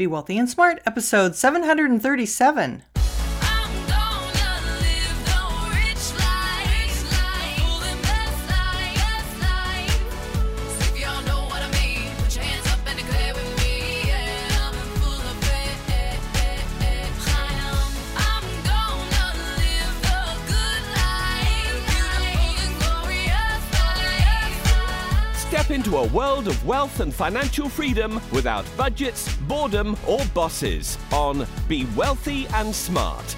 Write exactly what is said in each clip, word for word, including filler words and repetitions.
Be Wealthy and Smart, episode seven hundred thirty-seven. Into a world of wealth and financial freedom without budgets, boredom, or bosses on Be Wealthy and Smart.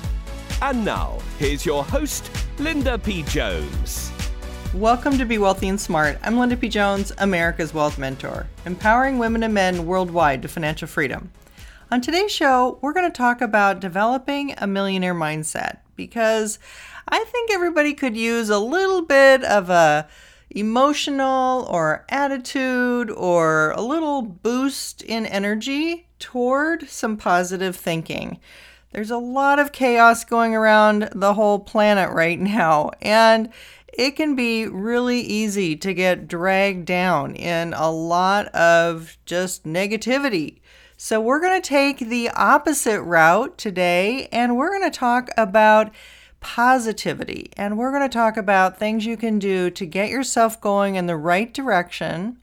And now, here's your host, Linda P. Jones. Welcome to Be Wealthy and Smart. I'm Linda P. Jones, America's Wealth Mentor, empowering women and men worldwide to financial freedom. On today's show, we're going to talk about developing a millionaire mindset, because I think everybody could use a little bit of a emotional or attitude or a little boost in energy toward some positive thinking. There's a lot of chaos going around the whole planet right now, and it can be really easy to get dragged down in a lot of just negativity. So we're going to take the opposite route today, and we're going to talk about positivity. And we're going to talk about things you can do to get yourself going in the right direction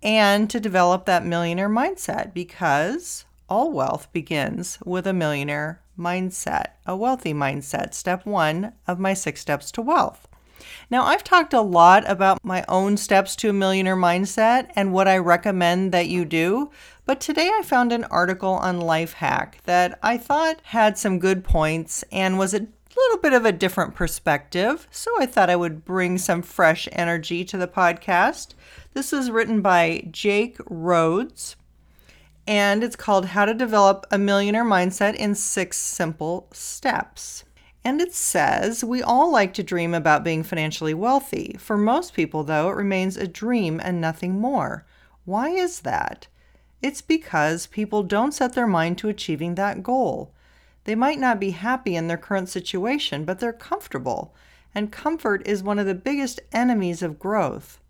and to develop that millionaire mindset, because all wealth begins with a millionaire mindset, a wealthy mindset, step one of my six steps to wealth. Now, I've talked a lot about my own steps to a millionaire mindset and what I recommend that you do, but today I found an article on Lifehack that I thought had some good points and was a little bit of a different perspective, so I thought I would bring some fresh energy to the podcast. This is written by Jake Rhodes, and it's called How to Develop a Millionaire Mindset in Six Simple Steps. And it says, we all like to dream about being financially wealthy. For most people, though, it remains a dream and nothing more. Why is that? It's because people don't set their mind to achieving that goal. They might not be happy in their current situation, but they're comfortable, and comfort is one of the biggest enemies of growth.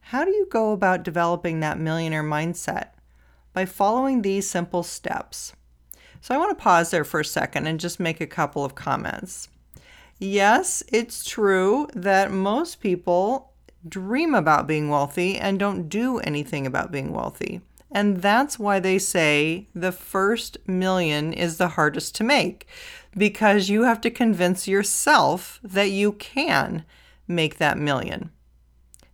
How do you go about developing that millionaire mindset? By following these simple steps. So I want to pause there for a second and just make a couple of comments. Yes, it's true that most people dream about being wealthy and don't do anything about being wealthy. And that's why they say the first million is the hardest to make, because you have to convince yourself that you can make that million.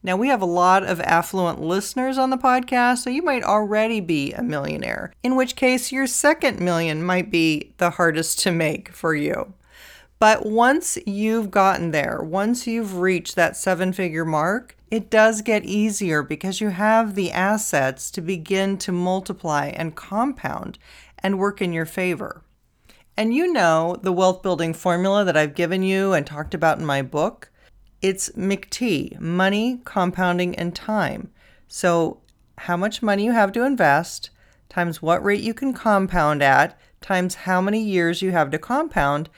Now, we have a lot of affluent listeners on the podcast, so you might already be a millionaire, in which case your second million might be the hardest to make for you. But once you've gotten there, once you've reached that seven-figure mark, it does get easier because you have the assets to begin to multiply and compound and work in your favor. And you know the wealth building formula that I've given you and talked about in my book. It's M C T, money, compounding, and time. So how much money you have to invest times what rate you can compound at times how many years you have to compound.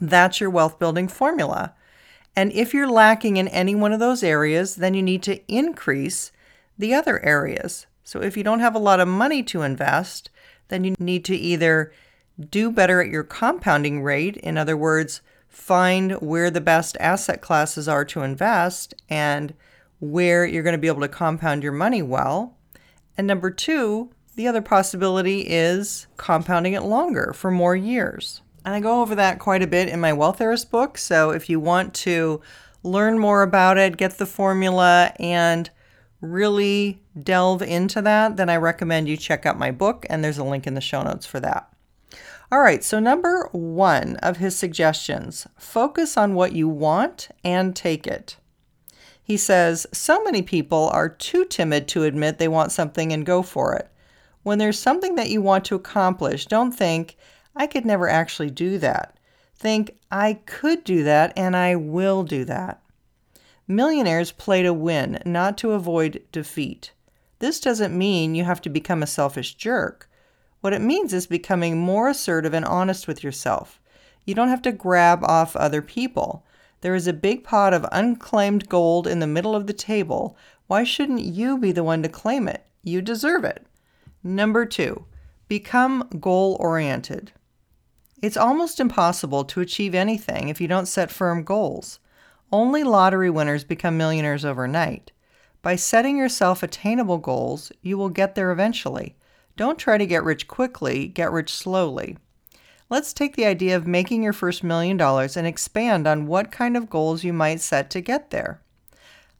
That's your wealth building formula. And if you're lacking in any one of those areas, then you need to increase the other areas. So if you don't have a lot of money to invest, then you need to either do better at your compounding rate. In other words, find where the best asset classes are to invest and where you're going to be able to compound your money well. And number two, the other possibility is compounding it longer for more years. And I go over that quite a bit in my Wealth Heiress book. So if you want to learn more about it, get the formula, and really delve into that, then I recommend you check out my book. And there's a link in the show notes for that. All right. So number one of his suggestions, focus on what you want and take it. He says, so many people are too timid to admit they want something and go for it. When there's something that you want to accomplish, don't think, I could never actually do that. Think, I could do that and I will do that. Millionaires play to win, not to avoid defeat. This doesn't mean you have to become a selfish jerk. What it means is becoming more assertive and honest with yourself. You don't have to grab off other people. There is a big pot of unclaimed gold in the middle of the table. Why shouldn't you be the one to claim it? You deserve it. Number two. Become goal-oriented. It's almost impossible to achieve anything if you don't set firm goals. Only lottery winners become millionaires overnight. By setting yourself attainable goals, you will get there eventually. Don't try to get rich quickly, get rich slowly. Let's take the idea of making your first million dollars and expand on what kind of goals you might set to get there.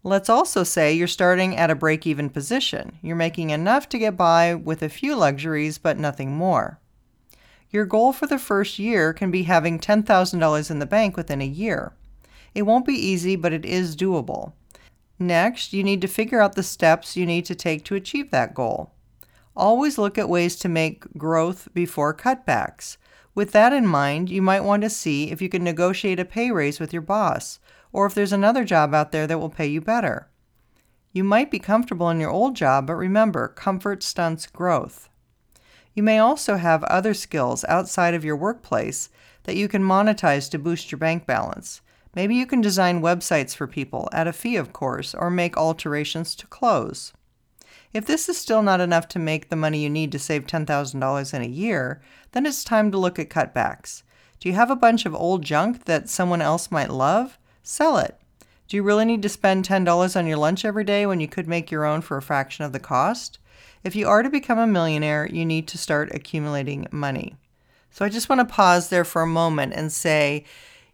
Let's also say you're starting at a break-even position. You're making enough to get by with a few luxuries, but nothing more. Your goal for the first year can be having ten thousand dollars in the bank within a year. It won't be easy, but it is doable. Next, you need to figure out the steps you need to take to achieve that goal. Always look at ways to make growth before cutbacks. With that in mind, you might want to see if you can negotiate a pay raise with your boss, or if there's another job out there that will pay you better. You might be comfortable in your old job, but remember, comfort stunts growth. You may also have other skills outside of your workplace that you can monetize to boost your bank balance. Maybe you can design websites for people, at a fee of course, or make alterations to clothes. If this is still not enough to make the money you need to save ten thousand dollars in a year, then it's time to look at cutbacks. Do you have a bunch of old junk that someone else might love? Sell it. Do you really need to spend ten dollars on your lunch every day when you could make your own for a fraction of the cost? If you are to become a millionaire, you need to start accumulating money. So I just want to pause there for a moment and say,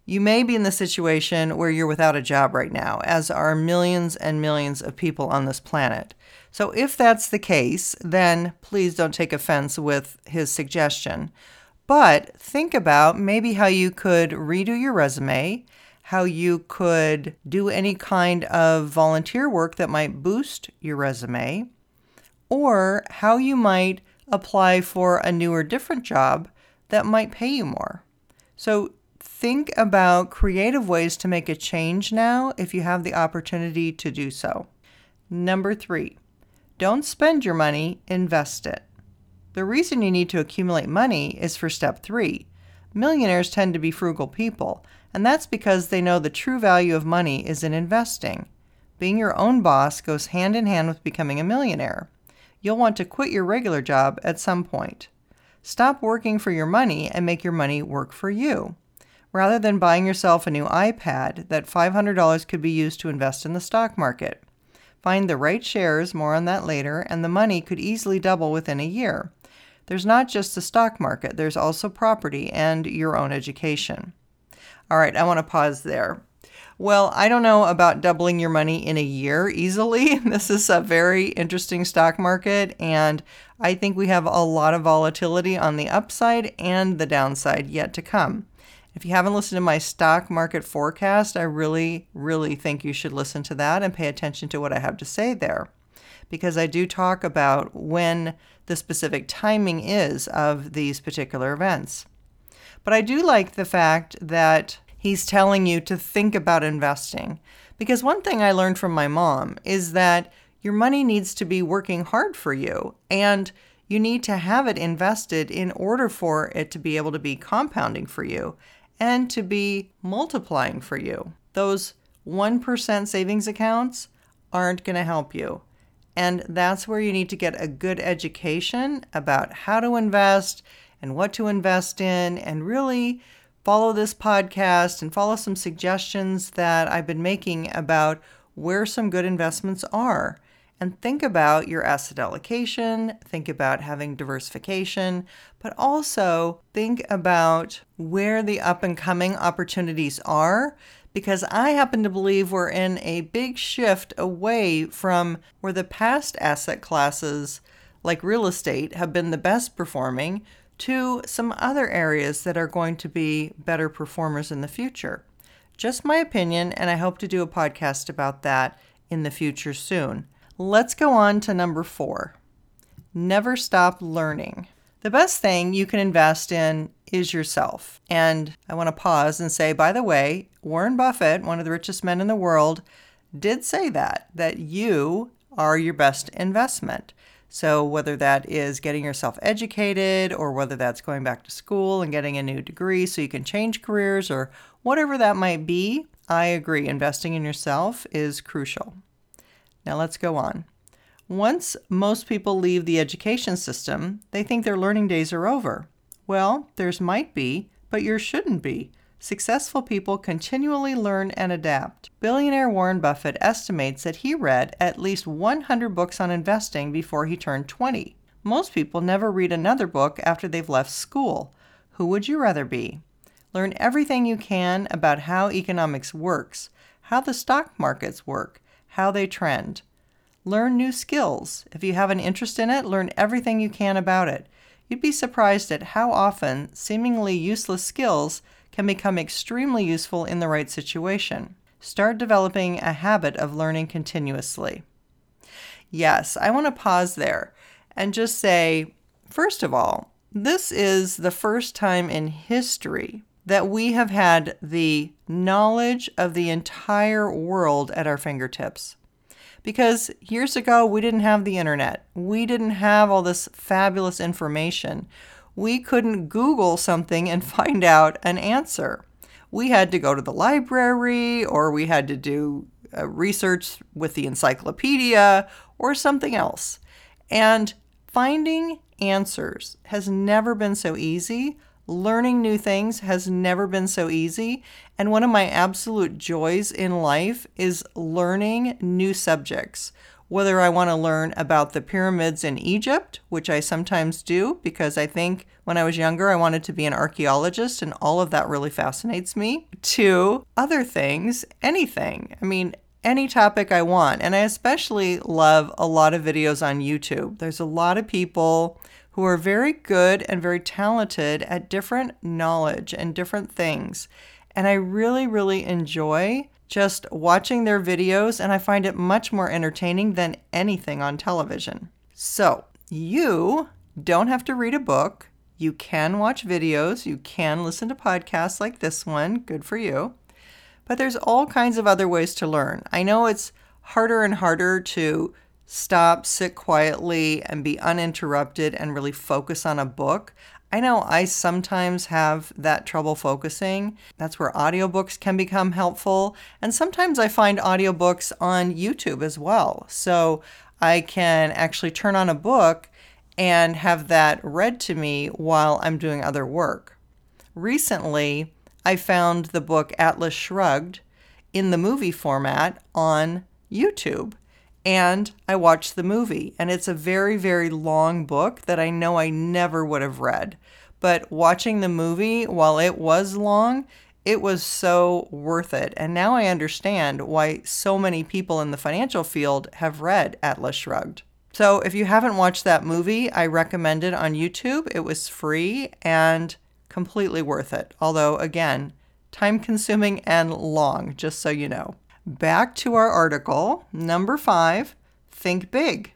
you may be in the situation where you're without a job right now, as are millions and millions of people on this planet. So if that's the case, then please don't take offense with his suggestion. But think about maybe how you could redo your resume, how you could do any kind of volunteer work that might boost your resume, or how you might apply for a new or different job that might pay you more. So think about creative ways to make a change now if you have the opportunity to do so. Number three. Don't spend your money, invest it. The reason you need to accumulate money is for step three. Millionaires tend to be frugal people, and that's because they know the true value of money is in investing. Being your own boss goes hand in hand with becoming a millionaire. You'll want to quit your regular job at some point. Stop working for your money and make your money work for you. Rather than buying yourself a new iPad, that five hundred dollars could be used to invest in the stock market. Find the right shares, more on that later, and the money could easily double within a year. There's not just the stock market, there's also property and your own education. All right, I want to pause there. Well, I don't know about doubling your money in a year easily. This is a very interesting stock market, and I think we have a lot of volatility on the upside and the downside yet to come. If you haven't listened to my stock market forecast, I really, really think you should listen to that and pay attention to what I have to say there, because I do talk about when the specific timing is of these particular events. But I do like the fact that he's telling you to think about investing, because one thing I learned from my mom is that your money needs to be working hard for you, and you need to have it invested in order for it to be able to be compounding for you and to be multiplying for you. Those one percent savings accounts aren't going to help you. And that's where you need to get a good education about how to invest and what to invest in, and really follow this podcast and follow some suggestions that I've been making about where some good investments are. And think about your asset allocation, think about having diversification, but also think about where the up and coming opportunities are, because I happen to believe we're in a big shift away from where the past asset classes like real estate have been the best performing to some other areas that are going to be better performers in the future. Just my opinion, and I hope to do a podcast about that in the future soon. Let's go on to number four. Never stop learning. The best thing you can invest in is yourself. And I want to pause and say, by the way, Warren Buffett, one of the richest men in the world, did say that, that you are your best investment. So whether that is getting yourself educated, or whether that's going back to school and getting a new degree so you can change careers, or whatever that might be, I agree, investing in yourself is crucial. Now let's go on. Once most people leave the education system, they think their learning days are over. Well, theirs might be, but yours shouldn't be. Successful people continually learn and adapt. Billionaire Warren Buffett estimates that he read at least one hundred books on investing before he turned twenty. Most people never read another book after they've left school. Who would you rather be? Learn everything you can about how economics works, how the stock markets work, how they trend. Learn new skills. If you have an interest in it, learn everything you can about it. You'd be surprised at how often seemingly useless skills can become extremely useful in the right situation. Start developing a habit of learning continuously. Yes, I want to pause there and just say, first of all, this is the first time in history that we have had the knowledge of the entire world at our fingertips. Because years ago, we didn't have the internet. We didn't have all this fabulous information. We couldn't Google something and find out an answer. We had to go to the library, or we had to do uh, research with the encyclopedia or something else. And finding answers has never been so easy. Learning new things has never been so easy. And one of my absolute joys in life is learning new subjects. Whether I want to learn about the pyramids in Egypt, which I sometimes do, because I think when I was younger, I wanted to be an archaeologist, and all of that really fascinates me, to other things, anything. I mean, any topic I want. And I especially love a lot of videos on YouTube. There's a lot of people who are very good and very talented at different knowledge and different things. And I really, really enjoy just watching their videos, and I find it much more entertaining than anything on television. So you don't have to read a book. You can watch videos. You can listen to podcasts like this one. Good for you. But there's all kinds of other ways to learn. I know it's harder and harder to stop, sit quietly, and be uninterrupted and really focus on a book. I know I sometimes have that trouble focusing. That's where audiobooks can become helpful. And sometimes I find audiobooks on YouTube as well. So I can actually turn on a book and have that read to me while I'm doing other work. Recently, I found the book Atlas Shrugged in the movie format on YouTube. And I watched the movie, and it's a very, very long book that I know I never would have read. But watching the movie, while it was long, it was so worth it. And now I understand why so many people in the financial field have read Atlas Shrugged. So if you haven't watched that movie, I recommend it on YouTube. It was free and completely worth it. Although, again, time-consuming and long, just so you know. Back to our article, number five, think big.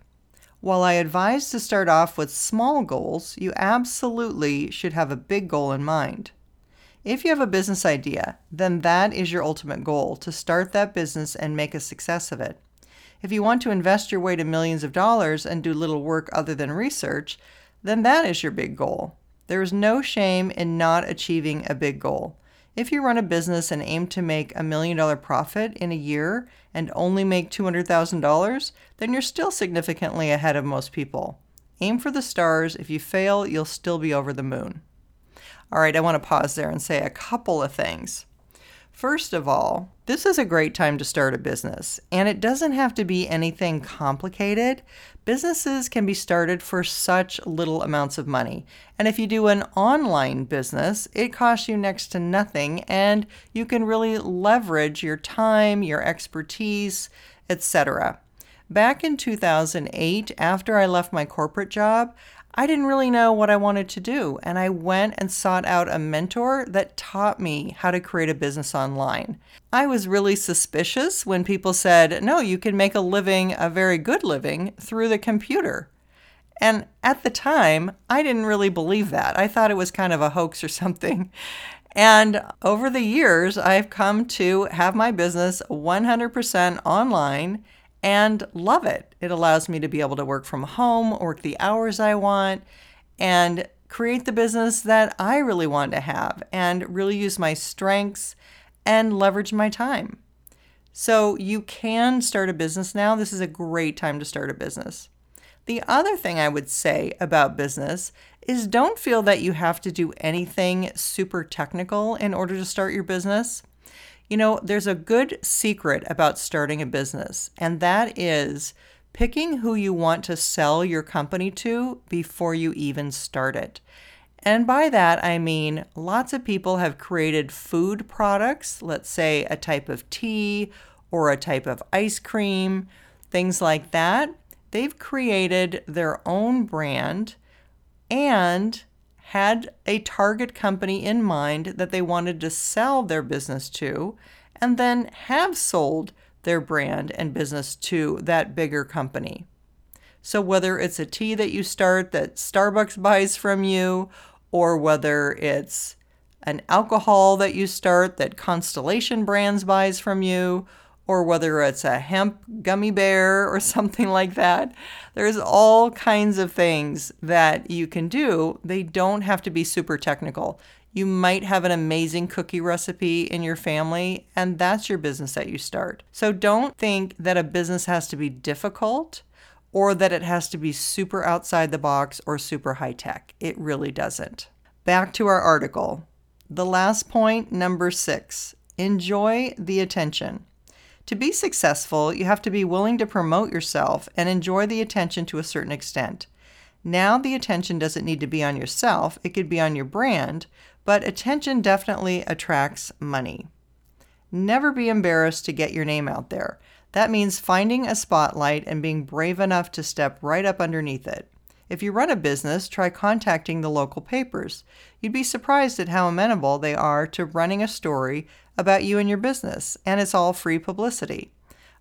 While I advise to start off with small goals, you absolutely should have a big goal in mind. If you have a business idea, then that is your ultimate goal, to start that business and make a success of it. If you want to invest your way to millions of dollars and do little work other than research, then that is your big goal. There is no shame in not achieving a big goal. If you run a business and aim to make a million dollar profit in a year and only make two hundred thousand dollars, then you're still significantly ahead of most people. Aim for the stars. If you fail, you'll still be over the moon. All right, I want to pause there and say a couple of things. First of all, this is a great time to start a business, and it doesn't have to be anything complicated. Businesses can be started for such little amounts of money. And if you do an online business, it costs you next to nothing, and you can really leverage your time, your expertise, et cetera. Back in two thousand eight, after I left my corporate job, I didn't really know what I wanted to do, and I went and sought out a mentor that taught me how to create a business online. I was really suspicious when people said, no, you can make a living, a very good living, through the computer. And at the time, I didn't really believe that. I thought it was kind of a hoax or something. And over the years, I've come to have my business one hundred percent online and love it. It allows me to be able to work from home, work the hours I want, and create the business that I really want to have, and really use my strengths and leverage my time. So you can start a business now. This is a great time to start a business. The other thing I would say about business is don't feel that you have to do anything super technical in order to start your business. You know, there's a good secret about starting a business, and that is picking who you want to sell your company to before you even start it. And by that, I mean, lots of people have created food products, let's say a type of tea or a type of ice cream, things like that. They've created their own brand and had a target company in mind that they wanted to sell their business to, and then have sold their brand and business to that bigger company. So whether it's a tea that you start that Starbucks buys from you, or whether it's an alcohol that you start that Constellation Brands buys from you, or whether it's a hemp gummy bear or something like that, there's all kinds of things that you can do. They don't have to be super technical. You might have an amazing cookie recipe in your family, and that's your business that you start. So don't think that a business has to be difficult or that it has to be super outside the box or super high tech. It really doesn't. Back to our article. The last point, number six, enjoy the attention. To be successful, you have to be willing to promote yourself and enjoy the attention to a certain extent. Now the attention doesn't need to be on yourself, it could be on your brand, but attention definitely attracts money. Never be embarrassed to get your name out there. That means finding a spotlight and being brave enough to step right up underneath it. If you run a business, try contacting the local papers. You'd be surprised at how amenable they are to running a story about you and your business, and it's all free publicity.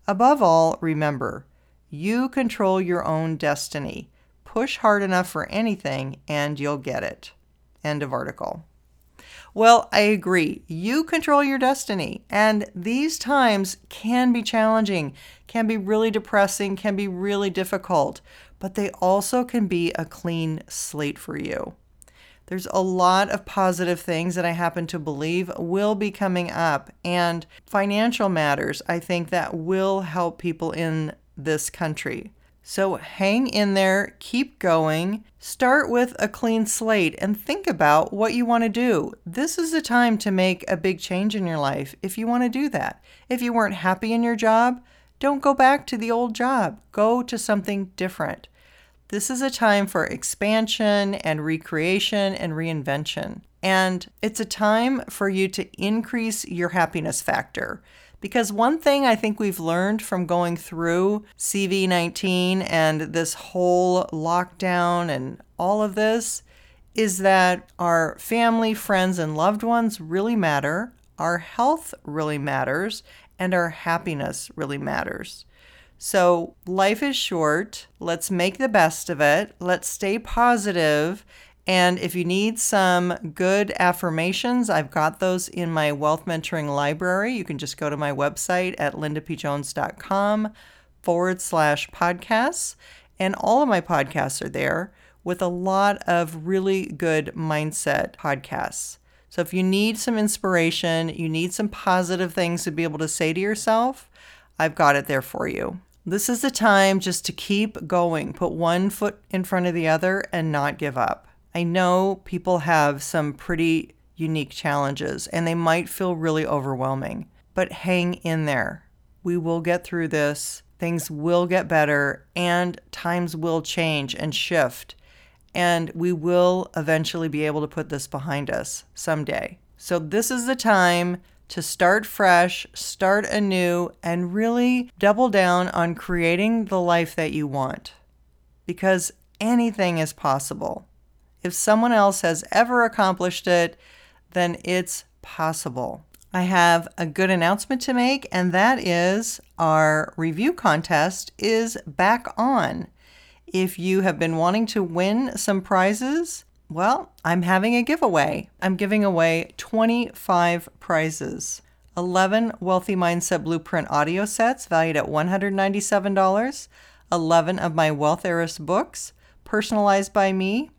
Above all, remember, you control your own destiny. Push hard enough for anything, and you'll get it. End of article. Well, I agree. You control your destiny, and these times can be challenging, can be really depressing, can be really difficult, but they also can be a clean slate for you. There's a lot of positive things that I happen to believe will be coming up, and financial matters, I think, that will help people in this country. So hang in there, keep going, start with a clean slate, and think about what you want to do. This is the time to make a big change in your life if you want to do that. If you weren't happy in your job, don't go back to the old job. Go to something different. This is a time for expansion and recreation and reinvention. And it's a time for you to increase your happiness factor. Because one thing I think we've learned from going through C V nineteen and this whole lockdown and all of this is that our family, friends, and loved ones really matter. Our health really matters. And our happiness really matters. So life is short. Let's make the best of it. Let's stay positive. And if you need some good affirmations, I've got those in my wealth mentoring library. You can just go to my website at lindapjones.com forward slash podcasts. And all of my podcasts are there with a lot of really good mindset podcasts. So if you need some inspiration, you need some positive things to be able to say to yourself, I've got it there for you. This is the time just to keep going, put one foot in front of the other and not give up. I know people have some pretty unique challenges and they might feel really overwhelming, but hang in there. We will get through this. Things will get better and times will change and shift. And we will eventually be able to put this behind us someday. So this is the time to start fresh, start anew, and really double down on creating the life that you want. Because anything is possible. If someone else has ever accomplished it, then it's possible. I have a good announcement to make, and that is our review contest is back on. If you have been wanting to win some prizes, well, I'm having a giveaway. I'm giving away twenty-five prizes. eleven Wealthy Mindset Blueprint audio sets valued at one hundred ninety-seven dollars, eleven of my Wealth Heiress books, personalized by me,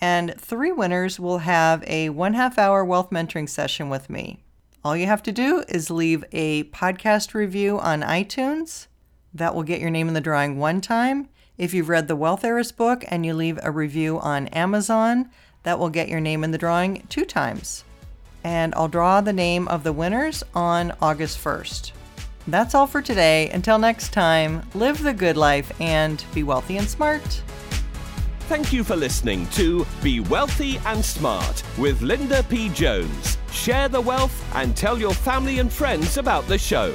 and three winners will have a one half hour wealth mentoring session with me. All you have to do is leave a podcast review on iTunes. That will get your name in the drawing one time. If you've read the Wealth Heiress book and you leave a review on Amazon, that will get your name in the drawing two times. And I'll draw the name of the winners on August first. That's all for today. Until next time, live the good life and be wealthy and smart. Thank you for listening to Be Wealthy and Smart with Linda P. Jones. Share the wealth and tell your family and friends about the show.